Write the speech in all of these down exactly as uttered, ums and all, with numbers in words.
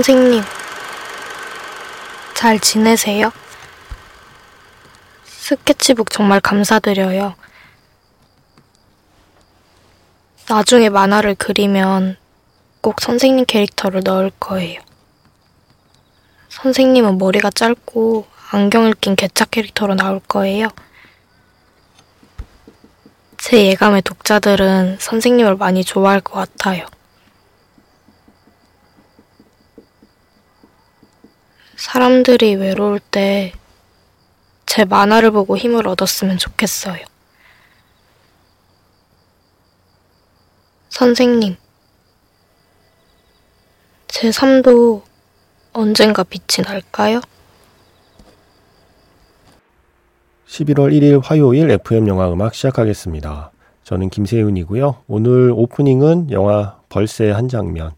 선생님, 잘 지내세요? 스케치북 정말 감사드려요. 나중에 만화를 그리면 꼭 선생님 캐릭터를 넣을 거예요. 선생님은 머리가 짧고 안경을 낀 개차 캐릭터로 나올 거예요. 제 예감의 독자들은 선생님을 많이 좋아할 것 같아요. 사람들이 외로울 때 제 만화를 보고 힘을 얻었으면 좋겠어요. 선생님, 제 삶도 언젠가 빛이 날까요? 십일월 일일 화요일 에프엠 영화음악 시작하겠습니다. 저는 김세윤이고요. 오늘 오프닝은 영화 벌새의 한 장면,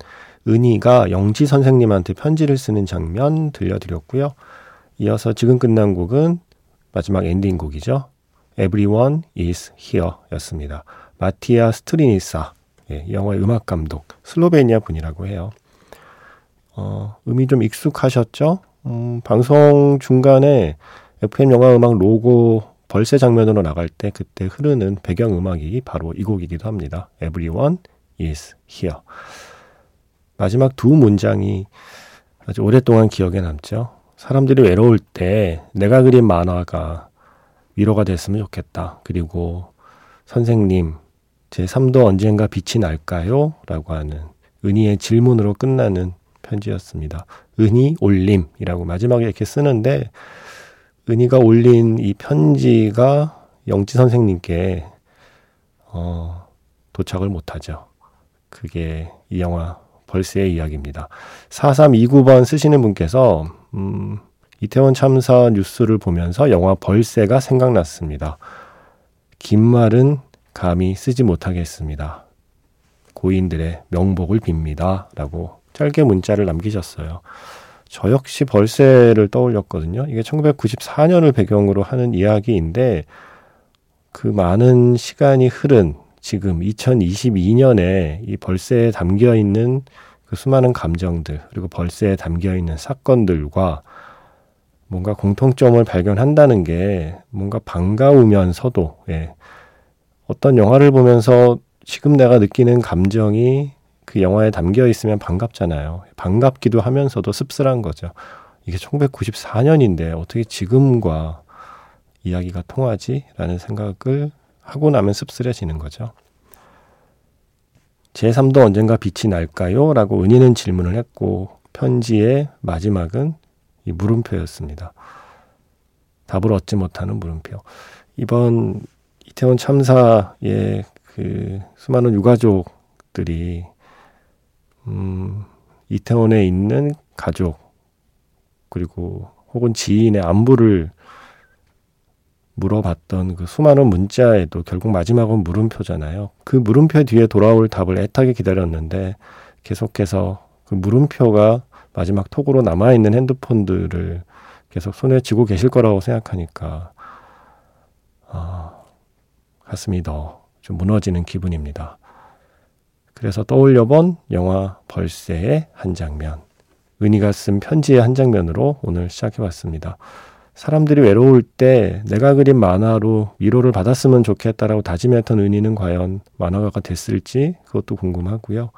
은희가 영지 선생님한테 편지를 쓰는 장면 들려드렸고요. 이어서 지금 끝난 곡은 마지막 엔딩곡이죠. Everyone is here 였습니다. 마티아 스트리니사, 예, 이 영화의 음악감독, 슬로베니아 분이라고 해요. 어, 음이 좀 익숙하셨죠? 음, 방송 중간에 에프엠 영화음악 로고 벌새 장면으로 나갈 때 그때 흐르는 배경음악이 바로 이 곡이기도 합니다. Everyone is here. 마지막 두 문장이 아주 오랫동안 기억에 남죠. 사람들이 외로울 때 내가 그린 만화가 위로가 됐으면 좋겠다. 그리고 선생님, 제 삶도 언젠가 빛이 날까요? 라고 하는 은희의 질문으로 끝나는 편지였습니다. 은희 올림이라고 마지막에 이렇게 쓰는데, 은희가 올린 이 편지가 영지 선생님께 어, 도착을 못하죠. 그게 이 영화 벌새의 이야기입니다. 사삼이구 번 쓰시는 분께서 음, 이태원 참사 뉴스를 보면서 영화 벌새가 생각났습니다. 긴 말은 감히 쓰지 못하겠습니다. 고인들의 명복을 빕니다. 라고 짧게 문자를 남기셨어요. 저 역시 벌새를 떠올렸거든요. 이게 천구백구십사 년을 배경으로 하는 이야기인데, 그 많은 시간이 흐른 지금 이천이십이 년에 이 벌새에 담겨있는 그 수많은 감정들, 그리고 벌새에 담겨있는 사건들과 뭔가 공통점을 발견한다는 게 뭔가 반가우면서도, 예, 어떤 영화를 보면서 지금 내가 느끼는 감정이 그 영화에 담겨있으면 반갑잖아요. 반갑기도 하면서도 씁쓸한 거죠. 이게 천구백구십사 년인데 어떻게 지금과 이야기가 통하지? 라는 생각을 하고 나면 씁쓸해지는 거죠. 제 삶도 언젠가 빛이 날까요? 라고 은희는 질문을 했고, 편지의 마지막은 이 물음표였습니다. 답을 얻지 못하는 물음표. 이번 이태원 참사의 그 수많은 유가족들이 음, 이태원에 있는 가족 그리고 혹은 지인의 안부를 물어봤던 그 수많은 문자에도 결국 마지막은 물음표잖아요. 그 물음표 뒤에 돌아올 답을 애타게 기다렸는데 계속해서 그 물음표가 마지막 톡으로 남아있는 핸드폰들을 계속 손에 쥐고 계실 거라고 생각하니까 아, 가슴이 더 좀 무너지는 기분입니다. 그래서 떠올려본 영화 벌새의 한 장면, 은희가 쓴 편지의 한 장면으로 오늘 시작해봤습니다. 사람들이 외로울 때 내가 그린 만화로 위로를 받았으면 좋겠다라고 다짐했던 은희는 과연 만화가가 됐을지 그것도 궁금하고요.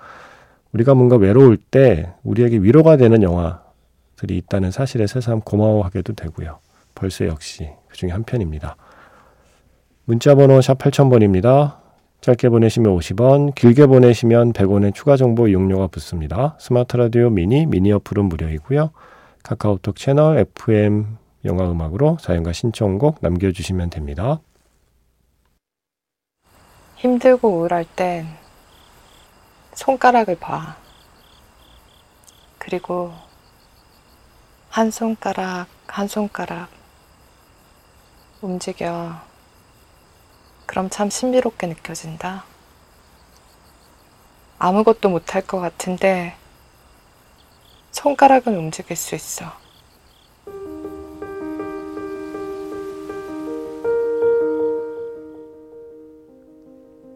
우리가 뭔가 외로울 때 우리에게 위로가 되는 영화들이 있다는 사실에 새삼 고마워하게도 되고요. 벌새 역시 그 중에 한 편입니다. 문자번호 샵 팔천 번입니다. 짧게 보내시면 오십 원, 길게 보내시면 백 원의 추가 정보 이용료가 붙습니다. 스마트 라디오 미니, 미니 어플은 무료이고요. 카카오톡 채널 에프엠 영화음악으로 사연과 신청곡 남겨주시면 됩니다. 힘들고 우울할 땐 손가락을 봐. 그리고 한 손가락 한 손가락 움직여. 그럼 참 신비롭게 느껴진다. 아무것도 못할 것 같은데 손가락은 움직일 수 있어.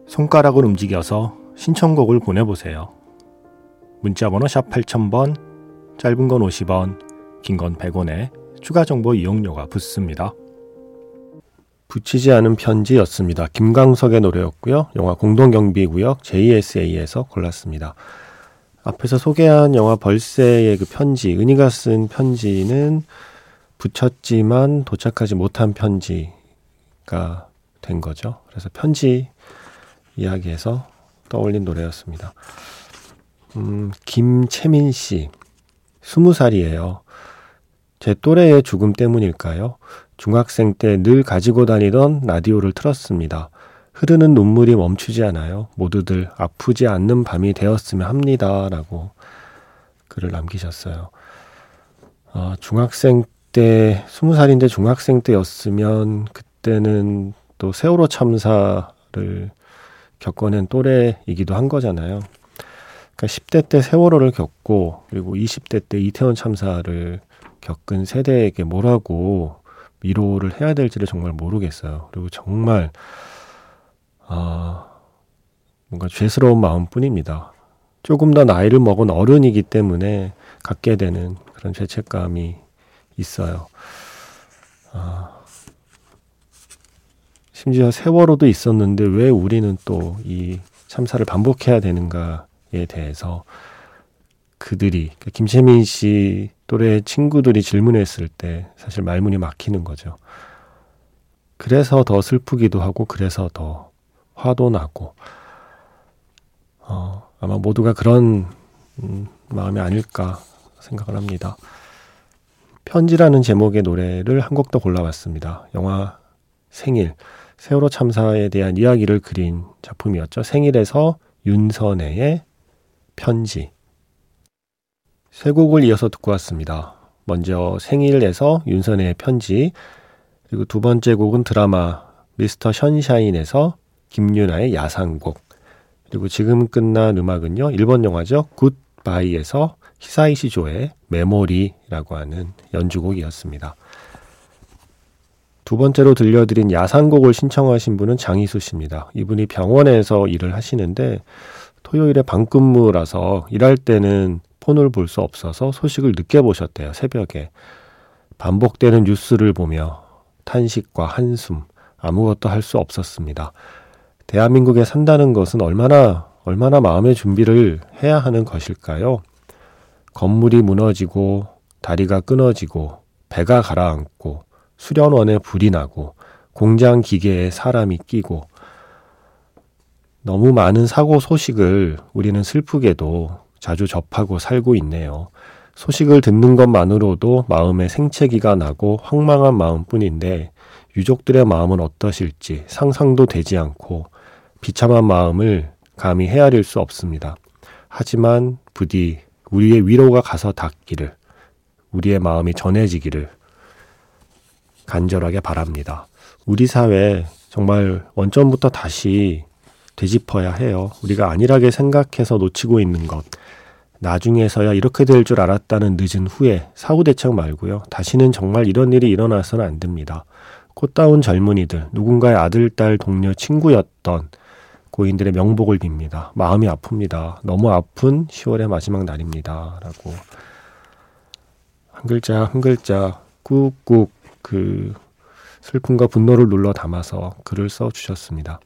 손가락을 움직여서 신청곡을 보내보세요. 문자번호 샵 팔천 번, 짧은 건 오십 원, 긴 건 백 원에 추가 정보 이용료가 붙습니다. 붙이지 않은 편지였습니다. 김광석의 노래였고요. 영화 공동경비구역 제이에스에이에서 골랐습니다. 앞에서 소개한 영화 벌새의 그 편지, 은희가 쓴 편지는 붙였지만 도착하지 못한 편지가 된 거죠. 그래서 편지 이야기에서 떠올린 노래였습니다. 음, 김채민 씨, 스무 살이에요. 제 또래의 죽음 때문일까요? 중학생 때 늘 가지고 다니던 라디오를 틀었습니다. 흐르는 눈물이 멈추지 않아요. 모두들 아프지 않는 밤이 되었으면 합니다. 라고 글을 남기셨어요. 어, 중학생 때, 스무 살인데 중학생 때였으면 그때는 또 세월호 참사를 겪어낸 또래이기도 한 거잖아요. 그러니까 십 대 때 세월호를 겪고 그리고 이십 대 때 이태원 참사를 겪은 세대에게 뭐라고 위로를 해야 될지를 정말 모르겠어요. 그리고 정말 아, 뭔가 죄스러운 마음뿐입니다. 조금 더 나이를 먹은 어른이기 때문에 갖게 되는 그런 죄책감이 있어요. 아, 심지어 세월호도 있었는데 왜 우리는 또 이 참사를 반복해야 되는가에 대해서 그들이, 김채민 씨 또래 친구들이 질문했을 때 사실 말문이 막히는 거죠. 그래서 더 슬프기도 하고 그래서 더 화도 나고 어, 아마 모두가 그런 음, 마음이 아닐까 생각을 합니다. 편지라는 제목의 노래를 한 곡 더 골라봤습니다. 영화 생일, 세월호 참사에 대한 이야기를 그린 작품이었죠. 생일에서 윤선혜의 편지. 세 곡을 이어서 듣고 왔습니다. 먼저 생일에서 윤선혜의 편지, 그리고 두 번째 곡은 드라마 미스터 션샤인에서 김윤아의 야상곡, 그리고 지금 끝난 음악은요, 일본 영화죠. 굿 바이에서 히사이시조의 메모리라고 하는 연주곡이었습니다. 두 번째로 들려드린 야상곡을 신청하신 분은 장희수 씨입니다. 이분이 병원에서 일을 하시는데 토요일에 방근무라서 일할 때는 폰을 볼 수 없어서 소식을 늦게 보셨대요. 새벽에. 반복되는 뉴스를 보며 탄식과 한숨, 아무것도 할 수 없었습니다. 대한민국에 산다는 것은 얼마나 얼마나 마음의 준비를 해야 하는 것일까요? 건물이 무너지고 다리가 끊어지고 배가 가라앉고 수련원에 불이 나고 공장 기계에 사람이 끼고 너무 많은 사고 소식을 우리는 슬프게도 자주 접하고 살고 있네요. 소식을 듣는 것만으로도 마음에 생채기가 나고 황망한 마음뿐인데 유족들의 마음은 어떠실지 상상도 되지 않고 비참한 마음을 감히 헤아릴 수 없습니다. 하지만 부디 우리의 위로가 가서 닿기를, 우리의 마음이 전해지기를 간절하게 바랍니다. 우리 사회 정말 원점부터 다시 되짚어야 해요. 우리가 안일하게 생각해서 놓치고 있는 것, 나중에서야 이렇게 될 줄 알았다는 늦은 후에 사후 대책 말고요. 다시는 정말 이런 일이 일어나서는 안 됩니다. 꽃다운 젊은이들, 누군가의 아들, 딸, 동료, 친구였던 고인들의 명복을 빕니다. 마음이 아픕니다. 너무 아픈 시월의 마지막 날입니다. 라고 한 글자 한 글자 꾹꾹 그 슬픔과 분노를 눌러 담아서 글을 써주셨습니다.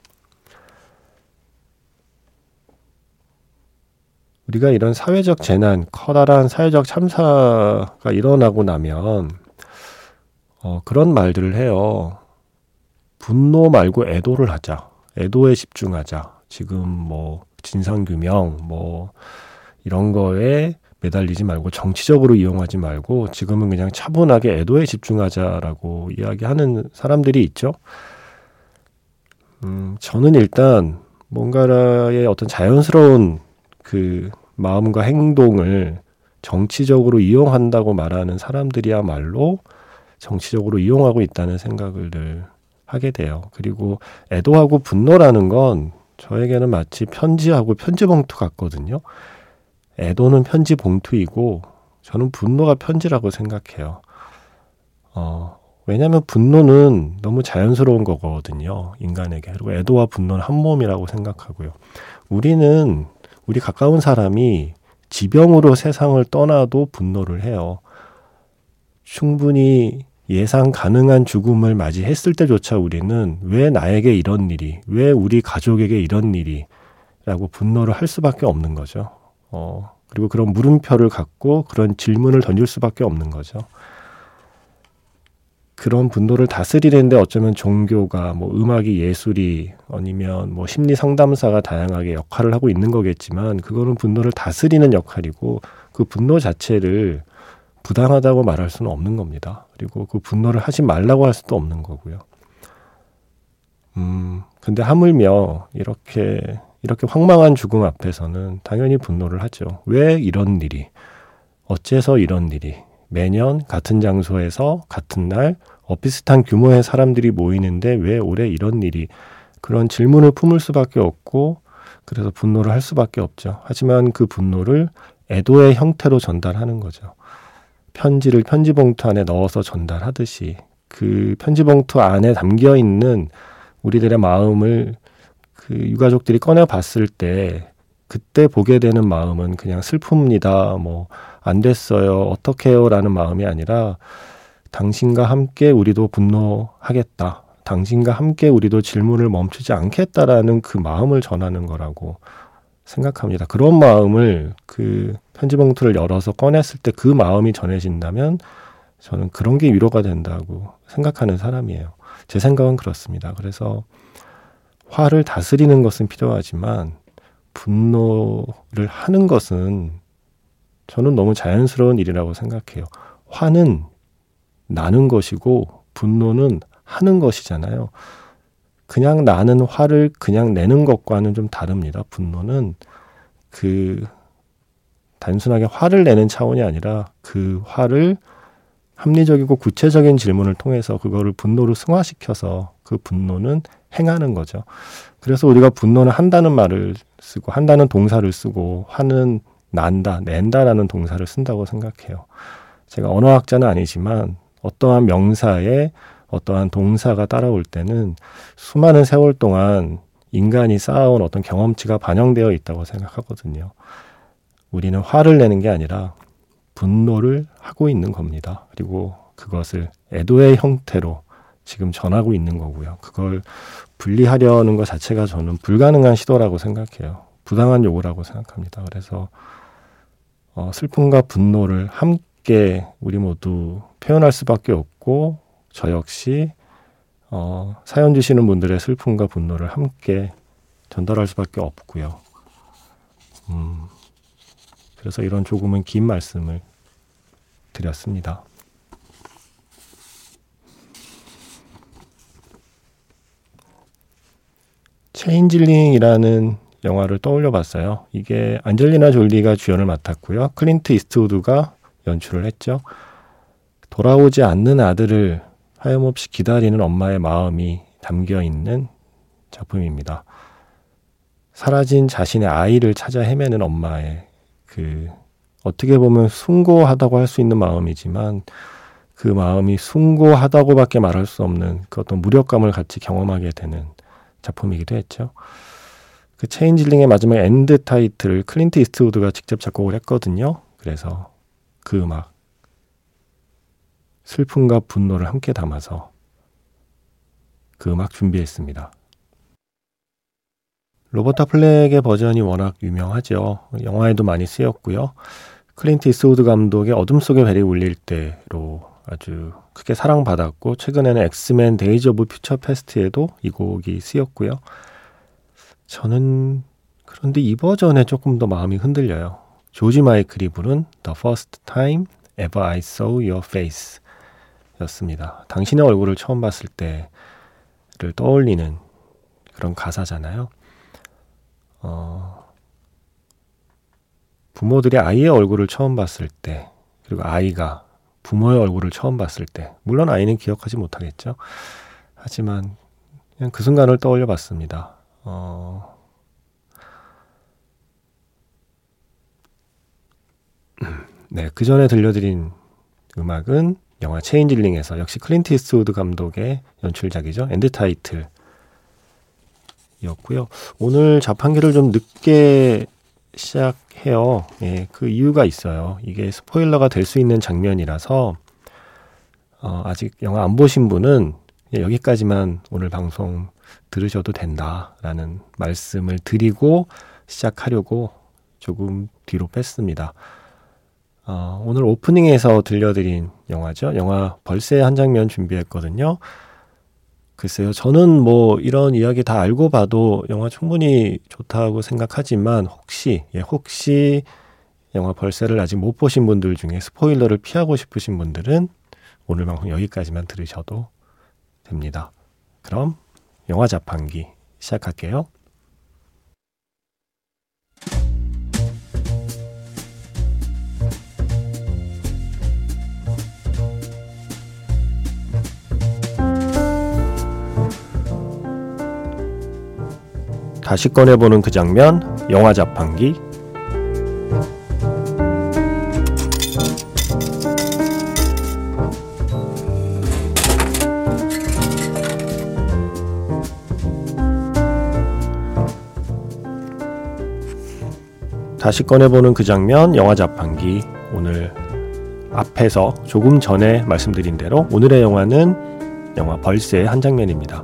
우리가 이런 사회적 재난, 커다란 사회적 참사가 일어나고 나면 어, 그런 말들을 해요. 분노 말고 애도를 하자. 애도에 집중하자. 지금 뭐 진상규명 뭐 이런 거에 매달리지 말고 정치적으로 이용하지 말고 지금은 그냥 차분하게 애도에 집중하자라고 이야기하는 사람들이 있죠. 음, 저는 일단 뭔가의 어떤 자연스러운 그 마음과 행동을 정치적으로 이용한다고 말하는 사람들이야말로 정치적으로 이용하고 있다는 생각을 늘 하게 돼요. 그리고 애도하고 분노라는 건 저에게는 마치 편지하고 편지봉투 같거든요. 애도는 편지봉투이고 저는 분노가 편지라고 생각해요. 어, 왜냐하면 분노는 너무 자연스러운 거거든요. 인간에게. 그리고 애도와 분노는 한 몸이라고 생각하고요. 우리는 우리 가까운 사람이 지병으로 세상을 떠나도 분노를 해요. 충분히 예상 가능한 죽음을 맞이했을 때조차 우리는 왜 나에게 이런 일이, 왜 우리 가족에게 이런 일이 라고 분노를 할 수밖에 없는 거죠. 어, 그리고 그런 물음표를 갖고 그런 질문을 던질 수밖에 없는 거죠. 그런 분노를 다스리는데 어쩌면 종교가, 뭐 음악이, 예술이 아니면 뭐 심리 상담사가 다양하게 역할을 하고 있는 거겠지만, 그거는 분노를 다스리는 역할이고 그 분노 자체를 부당하다고 말할 수는 없는 겁니다. 그리고 그 분노를 하지 말라고 할 수도 없는 거고요. 음, 근데 하물며 이렇게 이렇게 황망한 죽음 앞에서는 당연히 분노를 하죠. 왜 이런 일이, 어째서 이런 일이, 매년 같은 장소에서 같은 날 어비슷한 규모의 사람들이 모이는데 왜 올해 이런 일이, 그런 질문을 품을 수밖에 없고 그래서 분노를 할 수밖에 없죠. 하지만 그 분노를 애도의 형태로 전달하는 거죠. 편지를 편지봉투 안에 넣어서 전달하듯이 그 편지봉투 안에 담겨있는 우리들의 마음을 그 유가족들이 꺼내봤을 때 그때 보게 되는 마음은 그냥 슬픕니다, 뭐 안 됐어요, 어떻게 해요 라는 마음이 아니라 당신과 함께 우리도 분노하겠다, 당신과 함께 우리도 질문을 멈추지 않겠다라는 그 마음을 전하는 거라고 생각합니다. 그런 마음을 그 편지봉투를 열어서 꺼냈을 때 그 마음이 전해진다면 저는 그런 게 위로가 된다고 생각하는 사람이에요. 제 생각은 그렇습니다. 그래서 화를 다스리는 것은 필요하지만 분노를 하는 것은 저는 너무 자연스러운 일이라고 생각해요. 화는 나는 것이고 분노는 하는 것이잖아요. 그냥 나는 화를 그냥 내는 것과는 좀 다릅니다. 분노는 그 단순하게 화를 내는 차원이 아니라 그 화를 합리적이고 구체적인 질문을 통해서 그거를 분노로 승화시켜서 그 분노는 행하는 거죠. 그래서 우리가 분노는 한다는 말을 쓰고, 한다는 동사를 쓰고, 화는 난다, 낸다라는 동사를 쓴다고 생각해요. 제가 언어학자는 아니지만 어떠한 명사에 어떠한 동사가 따라올 때는 수많은 세월 동안 인간이 쌓아온 어떤 경험치가 반영되어 있다고 생각하거든요. 우리는 화를 내는 게 아니라 분노를 하고 있는 겁니다. 그리고 그것을 애도의 형태로 지금 전하고 있는 거고요. 그걸 분리하려는 것 자체가 저는 불가능한 시도라고 생각해요. 부당한 요구라고 생각합니다. 그래서 어, 슬픔과 분노를 함께 우리 모두 표현할 수밖에 없고, 저 역시 어, 사연 주시는 분들의 슬픔과 분노를 함께 전달할 수밖에 없고요. 음, 그래서 이런 조금은 긴 말씀을 드렸습니다. 체인질링이라는 영화를 떠올려 봤어요. 이게 안젤리나 졸리가 주연을 맡았고요. 클린트 이스트우드가 연출을 했죠. 돌아오지 않는 아들을 하염없이 기다리는 엄마의 마음이 담겨있는 작품입니다. 사라진 자신의 아이를 찾아 헤매는 엄마의 그 어떻게 보면 숭고하다고 할 수 있는 마음이지만 그 마음이 숭고하다고밖에 말할 수 없는 그 어떤 무력감을 같이 경험하게 되는 작품이기도 했죠. 그 체인질링의 마지막 엔드 타이틀을 클린트 이스트우드가 직접 작곡을 했거든요. 그래서 그 음악, 슬픔과 분노를 함께 담아서 그 음악 준비했습니다. 로버타 플랙의 버전이 워낙 유명하죠. 영화에도 많이 쓰였고요. 클린트 이스트우드 감독의 어둠 속의 벨이 울릴 때로 아주 크게 사랑받았고, 최근에는 엑스맨 데이즈 오브 퓨처 패스트에도 이 곡이 쓰였고요. 저는 그런데 이 버전에 조금 더 마음이 흔들려요. 조지 마이클이 부른 The First Time Ever I Saw Your Face 였습니다. 당신의 얼굴을 처음 봤을 때를 떠올리는 그런 가사잖아요. 어, 부모들이 아이의 얼굴을 처음 봤을 때, 그리고 아이가 부모의 얼굴을 처음 봤을 때, 물론 아이는 기억하지 못하겠죠. 하지만 그냥 그 순간을 떠올려 봤습니다. 어... 네, 그 전에 들려드린 음악은 영화 체인질링에서 역시 클린트 이스트우드 감독의 연출작이죠. 엔드 타이틀이었고요. 오늘 자판기를 좀 늦게 시작해요. 예, 그 이유가 있어요. 이게 스포일러가 될 수 있는 장면이라서 어, 아직 영화 안 보신 분은 여기까지만 오늘 방송 들으셔도 된다라는 말씀을 드리고 시작하려고 조금 뒤로 뺐습니다. 어, 오늘 오프닝에서 들려드린 영화죠. 영화 벌새 한 장면 준비했거든요. 글쎄요, 저는 뭐 이런 이야기 다 알고 봐도 영화 충분히 좋다고 생각하지만 혹시, 예, 혹시 영화 벌새를 아직 못 보신 분들 중에 스포일러를 피하고 싶으신 분들은 오늘 방송 여기까지만 들으셔도 됩니다. 그럼 영화 자판기 시작할게요. 다시 꺼내보는 그 장면, 영화 자판기. 다시 꺼내보는 그 장면, 영화 자판기. 오늘 앞에서 조금 전에 말씀드린 대로 오늘의 영화는 영화 벌새의 한 장면입니다.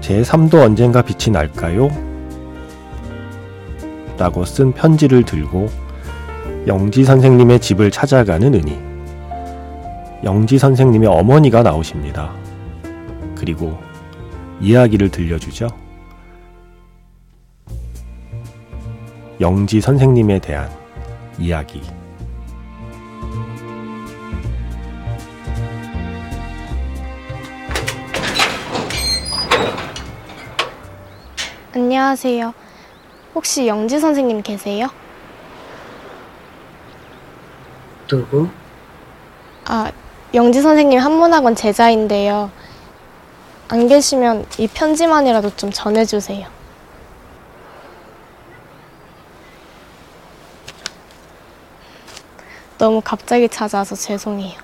제 삶도 언젠가 빛이 날까요? 라고 쓴 편지를 들고 영지 선생님의 집을 찾아가는 은희. 영지 선생님의 어머니가 나오십니다. 그리고 이야기를 들려주죠. 영지 선생님에 대한 이야기. 안녕하세요. 혹시 영지 선생님 계세요? 누구? 아, 영지 선생님 한문학원 제자인데요. 안 계시면 이 편지만이라도 좀 전해주세요. 너무 갑자기 찾아와서 죄송해요.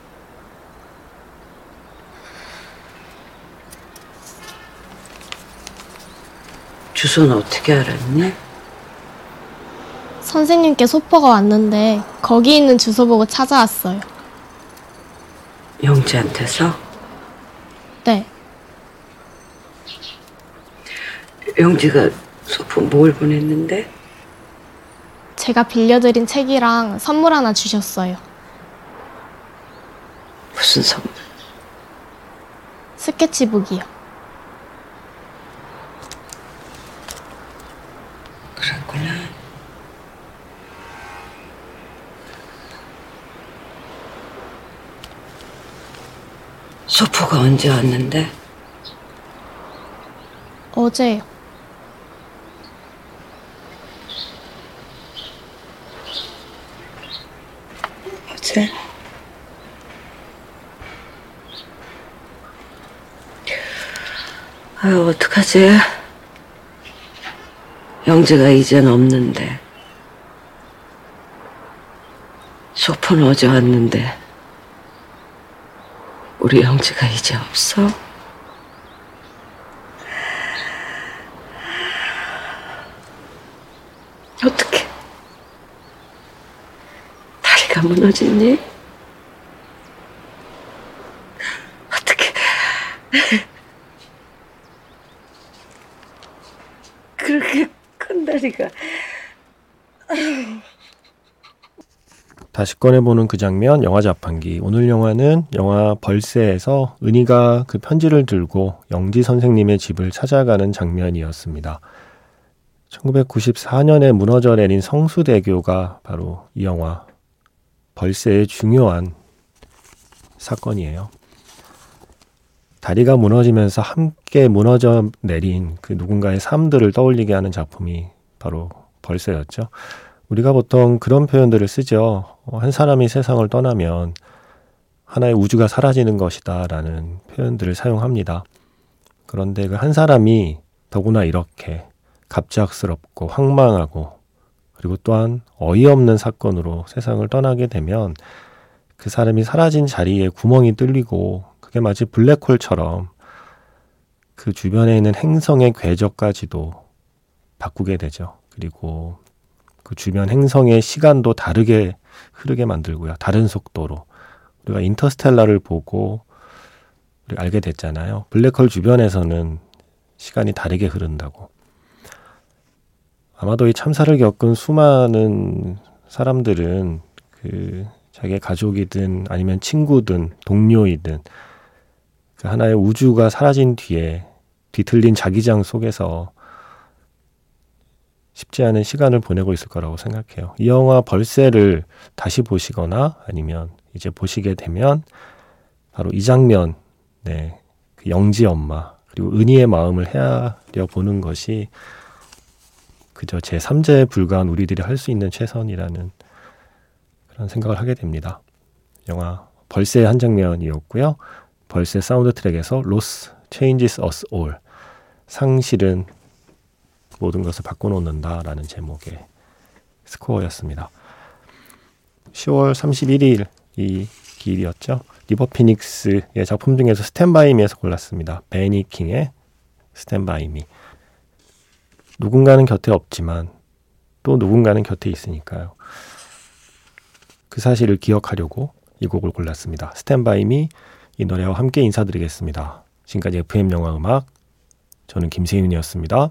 주소는 어떻게 알았니? 선생님께 소포가 왔는데 거기 있는 주소 보고 찾아왔어요. 영지한테서? 네. 영지가 소포 뭘 보냈는데? 제가 빌려드린 책이랑 선물 하나 주셨어요. 무슨 선물? 스케치북이요. 그랬구나. 소포가 언제 왔는데? 어제요. 어제? 아유, 어떡하지? 영재가 이젠 없는데, 소포는 어제 왔는데 우리 영재가 이제 없어? 어떡해? 다리가 무너졌니? 어떡해? 그렇게 큰다리가. 다시 꺼내보는 그 장면, 영화 자판기. 오늘 영화는 영화 벌새에서 은희가 그 편지를 들고 영지 선생님의 집을 찾아가는 장면이었습니다. 천구백구십사 년에 무너져 내린 성수대교가 바로 이 영화 벌새의 중요한 사건이에요. 다리가 무너지면서 함께 무너져 내린 그 누군가의 삶들을 떠올리게 하는 작품이 바로 벌새였죠. 우리가 보통 그런 표현들을 쓰죠. 한 사람이 세상을 떠나면 하나의 우주가 사라지는 것이다 라는 표현들을 사용합니다. 그런데 그 한 사람이 더구나 이렇게 갑작스럽고 황망하고 그리고 또한 어이없는 사건으로 세상을 떠나게 되면 그 사람이 사라진 자리에 구멍이 뚫리고 그게 마치 블랙홀처럼 그 주변에 있는 행성의 궤적까지도 바꾸게 되죠. 그리고 그 주변 행성의 시간도 다르게 흐르게 만들고요. 다른 속도로. 우리가 인터스텔라를 보고 알게 됐잖아요. 블랙홀 주변에서는 시간이 다르게 흐른다고. 아마도 이 참사를 겪은 수많은 사람들은 그 자기의 가족이든 아니면 친구든 동료이든 그 하나의 우주가 사라진 뒤에 뒤틀린 자기장 속에서 쉽지 않은 시간을 보내고 있을 거라고 생각해요. 이 영화 벌새를 다시 보시거나 아니면 이제 보시게 되면 바로 이 장면, 네, 그 영지 엄마 그리고 은희의 마음을 헤아려 보는 것이 그저 제삼자에 불과한 우리들이 할 수 있는 최선이라는 그런 생각을 하게 됩니다. 영화 벌새의 한 장면이었고요. 벌새 사운드 트랙에서 Loss Changes Us All, 상실은 모든 것을 바꿔놓는다라는 제목의 스코어였습니다. 시월 삼십일일 이 기일이었죠. 리버 피닉스의 작품 중에서 스탠바이 미에서 골랐습니다. 베니 킹의 스탠바이 미. 누군가는 곁에 없지만 또 누군가는 곁에 있으니까요. 그 사실을 기억하려고 이 곡을 골랐습니다. 스탠바이 미, 이 노래와 함께 인사드리겠습니다. 지금까지 에프엠 영화음악, 저는 김세윤이었습니다.